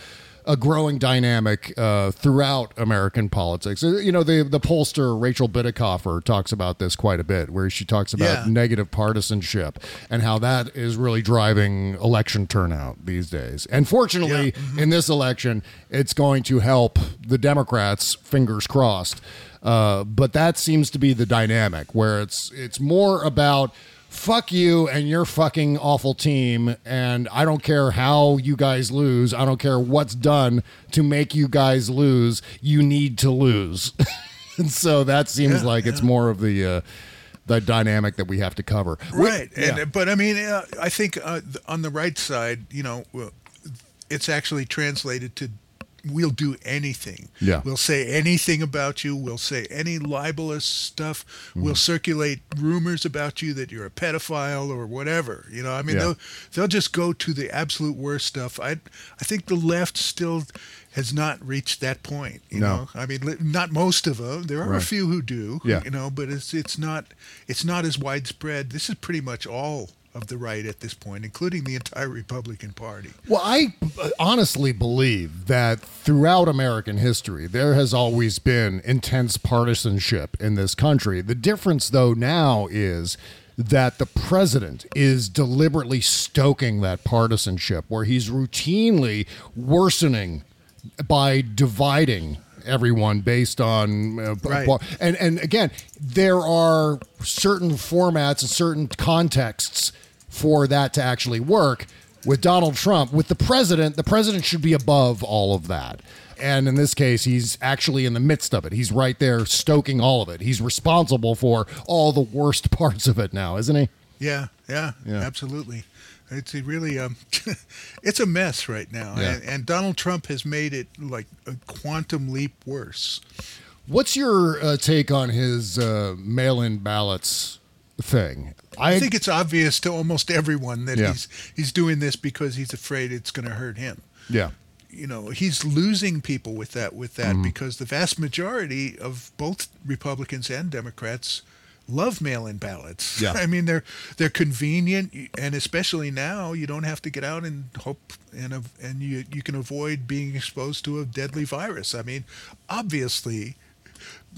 growing dynamic throughout American politics. You know, the pollster Rachel Bitticoffer talks about this quite a bit, where she talks about negative partisanship and how that is really driving election turnout these days. And fortunately, in this election, it's going to help the Democrats, fingers crossed. But that seems to be the dynamic, where it's more about fuck you and your fucking awful team, and I don't care how you guys lose. I don't care what's done to make you guys lose. You need to lose. And so that seems like it's more of the dynamic that we have to cover. Right. But I mean, I think on the right side, you know, it's actually translated to we'll do anything. Yeah. We'll say anything about you. We'll say any libelous stuff. We'll circulate rumors about you that you're a pedophile or whatever. You know, I mean, they'll just go to the absolute worst stuff. I think the left still has not reached that point. You know, I mean, not most of them. There are a few who do. Yeah. You know, but it's not as widespread. This is pretty much all of the right at this point, including the entire Republican Party. Well, I honestly believe that throughout American history, there has always been intense partisanship in this country. The difference, though, now is that the president is deliberately stoking that partisanship, where he's routinely worsening by dividing everyone based on and again, there are certain formats and certain contexts for that to actually work. With Donald Trump, with the president should be above all of that. And in this case, he's actually in the midst of it. He's right there stoking all of it. He's responsible for all the worst parts of it now, isn't he? Yeah. Absolutely. It's really, it's a mess right now. Yeah. And Donald Trump has made it like a quantum leap worse. What's your take on his mail-in ballots thing? I think it's obvious to almost everyone that he's doing this because he's afraid it's going to hurt him. Yeah. You know, he's losing people with that because the vast majority of both Republicans and Democrats love mail-in ballots. Yeah. I mean, they're convenient, and especially now, you don't have to get out and hope, and you can avoid being exposed to a deadly virus. I mean, obviously,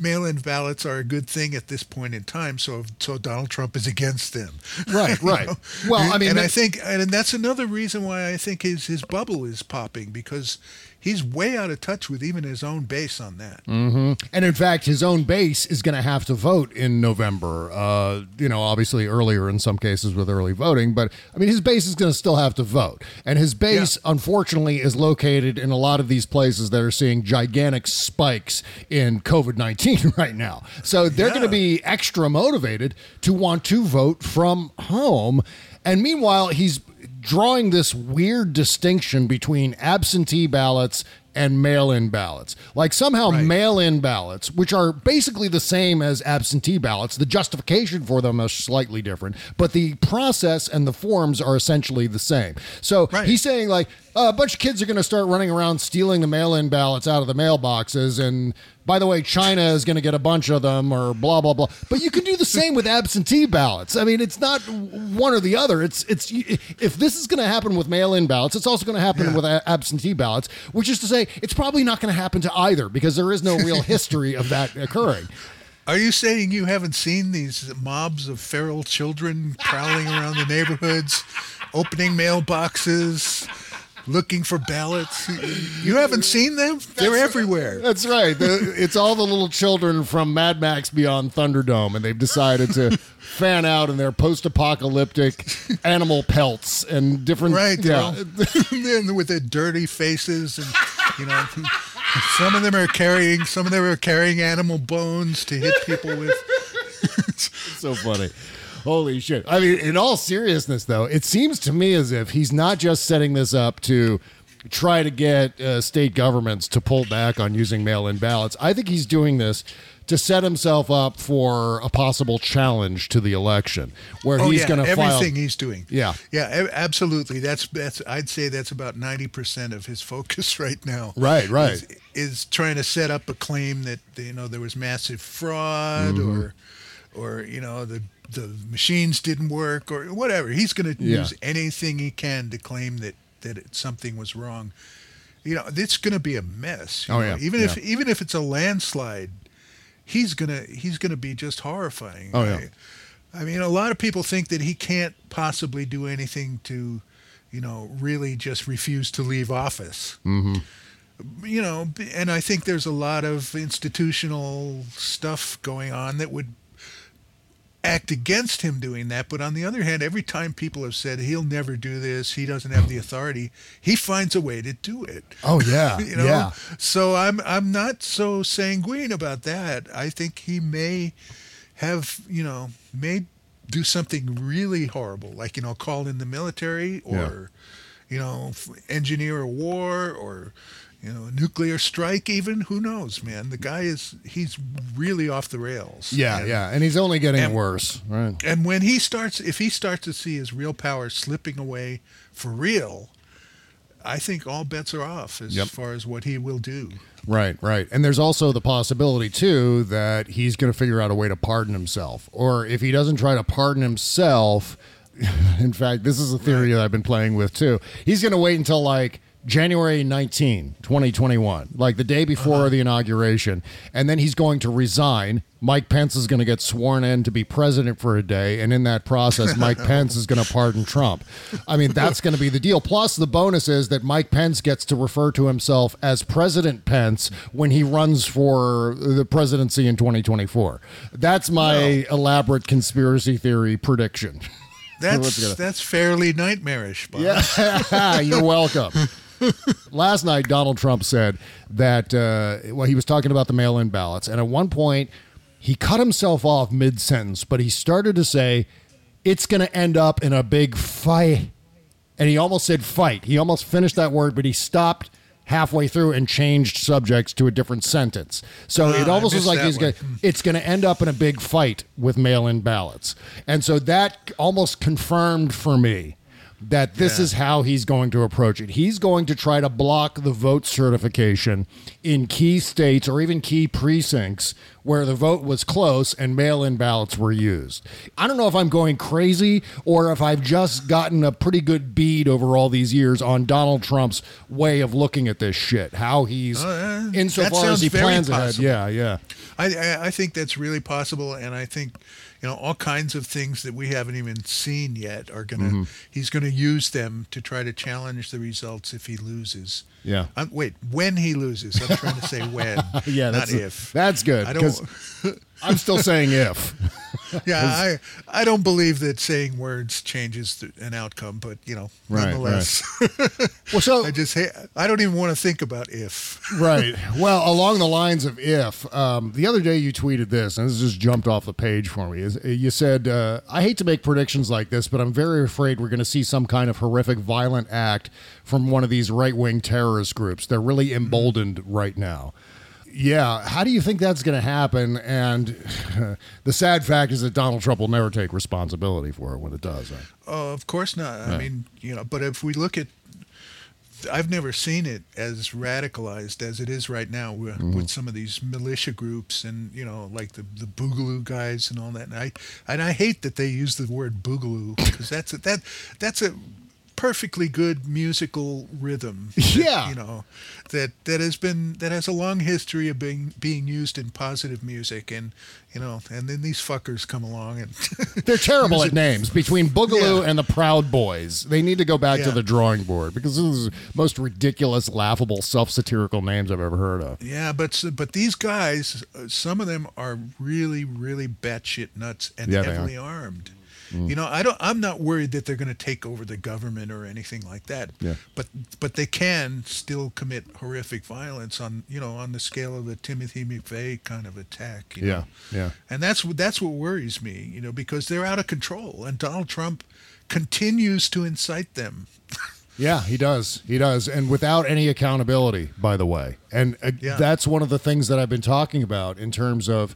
mail-in ballots are a good thing at this point in time, so Donald Trump is against them. Right. know? Well, I mean... And I think that's another reason why I think his bubble is popping, because he's way out of touch with even his own base on that. Mm-hmm. And in fact, his own base is going to have to vote in November, you know, obviously earlier in some cases with early voting, but I mean, his base is going to still have to vote. And his base, unfortunately, is located in a lot of these places that are seeing gigantic spikes in COVID-19 right now. So they're going to be extra motivated to want to vote from home. And meanwhile, he's drawing this weird distinction between absentee ballots and mail-in ballots. Like somehow mail-in ballots, which are basically the same as absentee ballots, the justification for them is slightly different, but the process and the forms are essentially the same. So he's saying like, a bunch of kids are going to start running around stealing the mail-in ballots out of the mailboxes, and by the way, China is going to get a bunch of them, or blah, blah, blah. But you can do the same with absentee ballots. I mean, it's not one or the other. It's if this is going to happen with mail-in ballots, it's also going to happen with absentee ballots, which is to say it's probably not going to happen to either because there is no real history of that occurring. Are you saying you haven't seen these mobs of feral children prowling around the neighborhoods, opening mailboxes, looking for ballots? You haven't seen them? They're everywhere. That's right. It's all the little children from Mad Max Beyond Thunderdome, and they've decided to fan out in their post-apocalyptic animal pelts and different... Right. With their dirty faces and, you know... Some of them are carrying animal bones to hit people with. It's so funny. Holy shit. I mean, in all seriousness, though, it seems to me as if he's not just setting this up to try to get state governments to pull back on using mail-in ballots. I think he's doing this to set himself up for a possible challenge to the election, where he's going to file everything he's doing. Yeah, absolutely. That's I'd say that's about 90% of his focus right now. Right. Is trying to set up a claim that there was massive fraud or the machines didn't work or whatever. He's going to use anything he can to claim that something was wrong. It's going to be a mess. Even if it's a landslide. He's gonna be just horrifying. Oh yeah. I mean, a lot of people think that he can't possibly do anything to, really just refuse to leave office. Mm-hmm. And I think there's a lot of institutional stuff going on that would act against him doing that. But on the other hand, every time people have said he'll never do this, he doesn't have the authority, he finds a way to do it. Oh yeah. Yeah. So I'm not so sanguine about that. I think he may have, may do something really horrible, like, call in the military or, engineer a war or, a nuclear strike even. Who knows, man? The guy he's really off the rails. Yeah, and he's only getting worse. Right. And when if he starts to see his real power slipping away for real, I think all bets are off as far as what he will do. Right. And there's also the possibility, too, that he's going to figure out a way to pardon himself. Or if he doesn't try to pardon himself, in fact, this is a theory that I've been playing with, too. He's going to wait until, like, January 19, 2021, like the day before the inauguration. And then he's going to resign. Mike Pence is going to get sworn in to be president for a day. And in that process, Mike Pence is going to pardon Trump. I mean, that's going to be the deal. Plus, the bonus is that Mike Pence gets to refer to himself as President Pence when he runs for the presidency in 2024. That's my elaborate conspiracy theory prediction. That's fairly nightmarish, Bob. Yeah, you're welcome. Last night, Donald Trump said that, he was talking about the mail-in ballots, and at one point, he cut himself off mid-sentence, but he started to say, it's going to end up in a big fight, and he almost said fight. He almost finished that word, but he stopped halfway through and changed subjects to a different sentence. So it almost was like it's going to end up in a big fight with mail-in ballots. And so that almost confirmed for me that this is how he's going to approach it. He's going to try to block the vote certification in key states or even key precincts where the vote was close and mail-in ballots were used. I don't know if I'm going crazy or if I've just gotten a pretty good bead over all these years on Donald Trump's way of looking at this shit, how he's insofar as he plans ahead. Yeah. I think that's really possible, and I think all kinds of things that we haven't even seen yet are going to, he's going to use them to try to challenge the results if he loses. Yeah. When he loses. I'm trying to say when, not if. That's good. I'm still saying if. Yeah, I don't believe that saying words changes an outcome, but, you know, nonetheless. Right. Well, so I don't even want to think about if. Right. Well, along the lines of if, the other day you tweeted this, and this just jumped off the page for me. You said, I hate to make predictions like this, but I'm very afraid we're going to see some kind of horrific violent act from one of these right-wing terrorist groups. They're really emboldened right now. Yeah, how do you think that's going to happen? And the sad fact is that Donald Trump will never take responsibility for it when it does. Right? Oh, of course not. Right. I mean, you know, but if we look at, I've never seen it as radicalized as it is right now with, with some of these militia groups and, you know, like the Boogaloo guys and all that. And I hate that they use the word Boogaloo because that's a perfectly good musical rhythm that, you know, that has a long history of being used in positive music, and you know, and then these fuckers come along and they're terrible at names. Between Boogaloo and the Proud Boys, they need to go back to the drawing board, because this is the most ridiculous, laughable, self-satirical names I've ever heard of. But these guys, some of them are really, really batshit nuts and heavily armed. You know, I'm not worried that they're going to take over the government or anything like that. Yeah. But they can still commit horrific violence on the scale of a Timothy McVeigh kind of attack. You know? Yeah. And that's what worries me. You know, because they're out of control, and Donald Trump continues to incite them. Yeah, he does. He does. And without any accountability, by the way. And that's one of the things that I've been talking about in terms of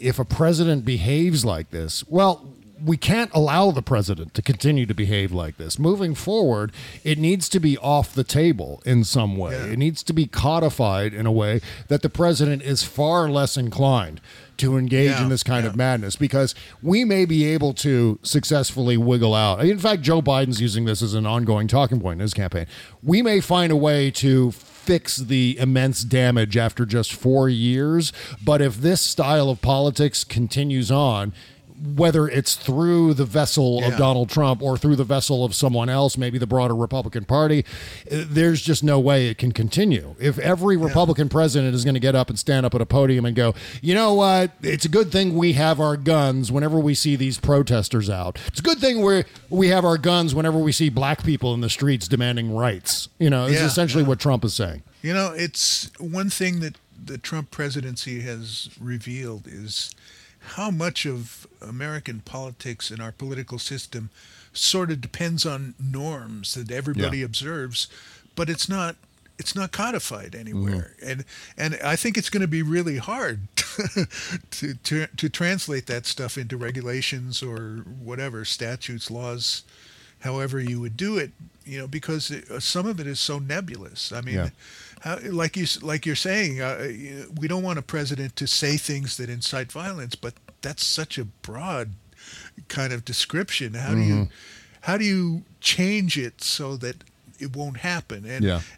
if a president behaves like this. Well, we can't allow the president to continue to behave like this. Moving forward, it needs to be off the table in some way. Yeah. It needs to be codified in a way that the president is far less inclined to engage in this kind of madness, because we may be able to successfully wiggle out. In fact, Joe Biden's using this as an ongoing talking point in his campaign. We may find a way to fix the immense damage after just 4 years, but if this style of politics continues on, whether it's through the vessel of Donald Trump or through the vessel of someone else, maybe the broader Republican Party, there's just no way it can continue. If every Republican president is going to get up and stand up at a podium and go, you know what, it's a good thing we have our guns whenever we see these protesters out. It's a good thing we have our guns whenever we see black people in the streets demanding rights. You know, it's essentially what Trump is saying. You know, it's one thing that the Trump presidency has revealed is how much of American politics and our political system sort of depends on norms that everybody observes, but it's not codified anywhere. And I think it's going to be really hard to translate that stuff into regulations or whatever, statutes, laws, however you would do it, you know, because some of it is so nebulous. I mean, how, like you're saying, we don't want a president to say things that incite violence, but that's such a broad kind of description. How do you change it so that it won't happen?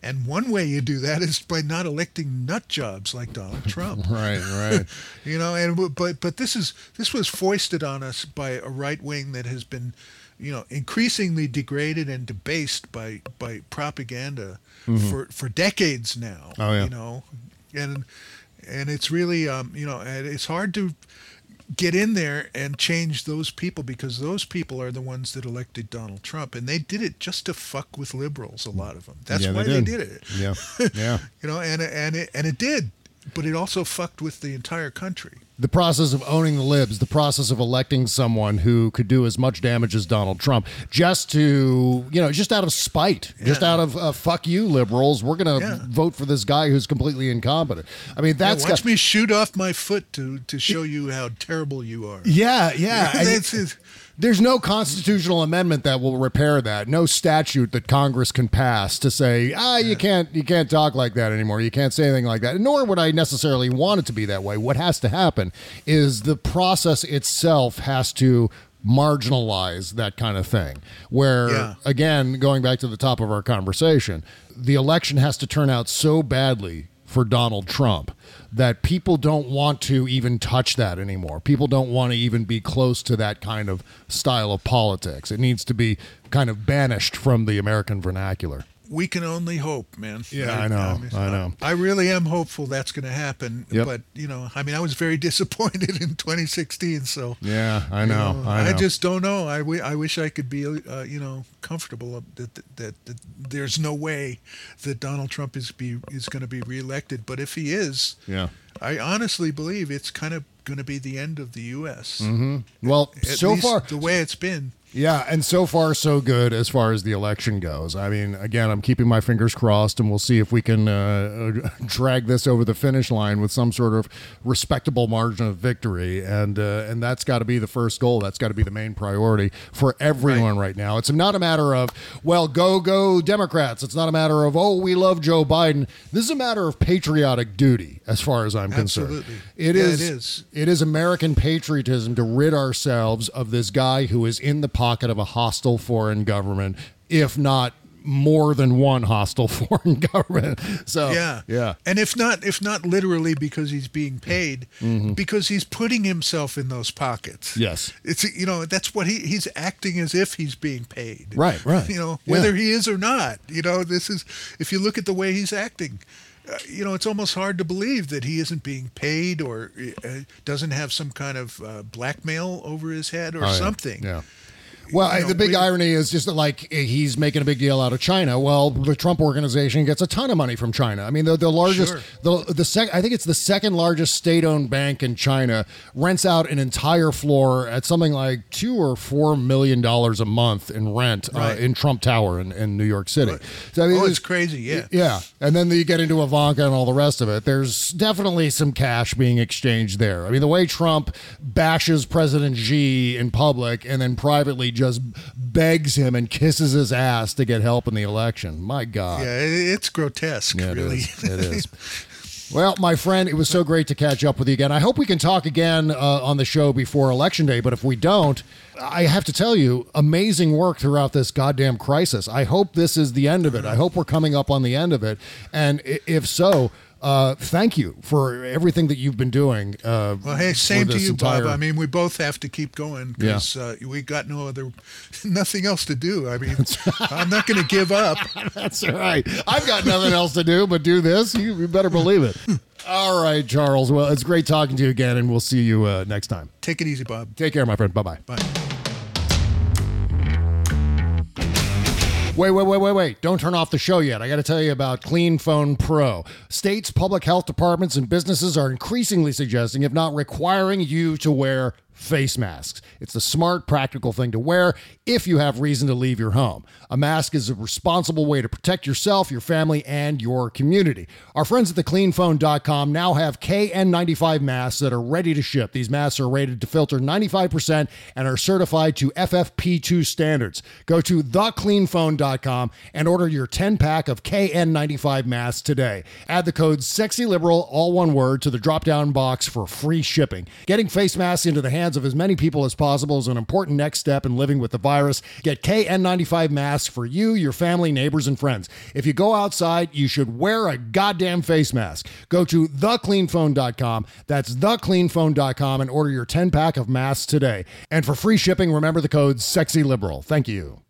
And one way you do that is by not electing nut jobs like Donald Trump. right. You know, and but this was foisted on us by a right wing that has been, you know, increasingly degraded and debased by propaganda for decades now. Oh, yeah. You know, and it's really, you know, it's hard to get in there and change those people, because those people are the ones that elected Donald Trump, and they did it just to fuck with liberals, a lot of them. That's why they did it. Yeah. You know, and it did, but it also fucked with the entire country. The process of owning the libs, the process of electing someone who could do as much damage as Donald Trump, just to, you know, just out of spite, just out of fuck you liberals, we're going to vote for this guy who's completely incompetent. I mean, that's watch me shoot off my foot to show you how terrible you are. Yeah. There's no constitutional amendment that will repair that. No statute that Congress can pass to say, you can't talk like that anymore. You can't say anything like that. Nor would I necessarily want it to be that way. What has to happen is the process itself has to marginalize that kind of thing. Where, again, going back to the top of our conversation, the election has to turn out so badly for Donald Trump that people don't want to even touch that anymore. People don't want to even be close to that kind of style of politics. It needs to be kind of banished from the American vernacular. we can only hope, man. Yeah, I know. I really am hopeful that's going to happen. Yep. But, you know, I mean, I was very disappointed in 2016. So, yeah, I know. I just don't know. I wish I could be, comfortable that there's no way that Donald Trump is going to be reelected. But if he is, yeah, I honestly believe it's kind of going to be the end of the U.S. Mm-hmm. Well, so far, the way it's been. Yeah, and so far so good as far as the election goes. I mean, again, I'm keeping my fingers crossed, and we'll see if we can drag this over the finish line with some sort of respectable margin of victory. And that's got to be the first goal. That's got to be the main priority for everyone right now. It's not a matter of, well, go Democrats. It's not a matter of, oh, we love Joe Biden. This is a matter of patriotic duty, as far as I'm concerned. It is American patriotism to rid ourselves of this guy who is in the pocket of a hostile foreign government, if not more than one hostile foreign government. So yeah. And if not literally because he's being paid, because he's putting himself in those pockets. Yes. It's, you know, that's what he's acting as if he's being paid. Right. You know, whether he is or not, you know, this is, if you look at the way he's acting, you know, it's almost hard to believe that he isn't being paid or doesn't have some kind of blackmail over his head or something. Yeah. Well, the big irony is just that, like, he's making a big deal out of China. Well, the Trump organization gets a ton of money from China. I mean, the largest, I think it's the second largest state-owned bank in China, rents out an entire floor at something like $2 or $4 million a month in rent in Trump Tower in New York City. Right. So, I mean, it's crazy, yeah. Yeah, and then you get into Ivanka and all the rest of it. There's definitely some cash being exchanged there. I mean, the way Trump bashes President Xi in public and then privately just begs him and kisses his ass to get help in the election. My God. Yeah, it's grotesque, really. It is. Well, my friend, it was so great to catch up with you again. I hope we can talk again on the show before Election Day, but if we don't, I have to tell you, amazing work throughout this goddamn crisis. I hope this is the end of it. I hope we're coming up on the end of it. And if so, thank you for everything that you've been doing. Well, hey, same to you, Bob. I mean, we both have to keep going because we got nothing else to do. I mean, I'm not going to give up. That's right. I've got nothing else to do but do this. You better believe it. All right, Charles. Well, it's great talking to you again, and we'll see you next time. Take it easy, Bob. Take care, my friend. Bye-bye. Bye. Wait. Don't turn off the show yet. I got to tell you about Clean Phone Pro. States, public health departments, and businesses are increasingly suggesting, if not requiring, you to wear face masks. It's the smart, practical thing to wear if you have reason to leave your home. A mask is a responsible way to protect yourself, your family, and your community. Our friends at thecleanphone.com now have KN95 masks that are ready to ship. These masks are rated to filter 95% and are certified to FFP2 standards. Go to thecleanphone.com and order your 10-pack of KN95 masks today. Add the code SEXYLIBERAL, all one word, to the drop-down box for free shipping. Getting face masks into the hands of as many people as possible is an important next step in living with the virus. Get KN95 masks for you, your family, neighbors, and friends. If you go outside, you should wear a goddamn face mask. Go to thecleanphone.com. That's thecleanphone.com and order your 10-pack of masks today. And for free shipping, remember the code SEXYLIBERAL. Thank you.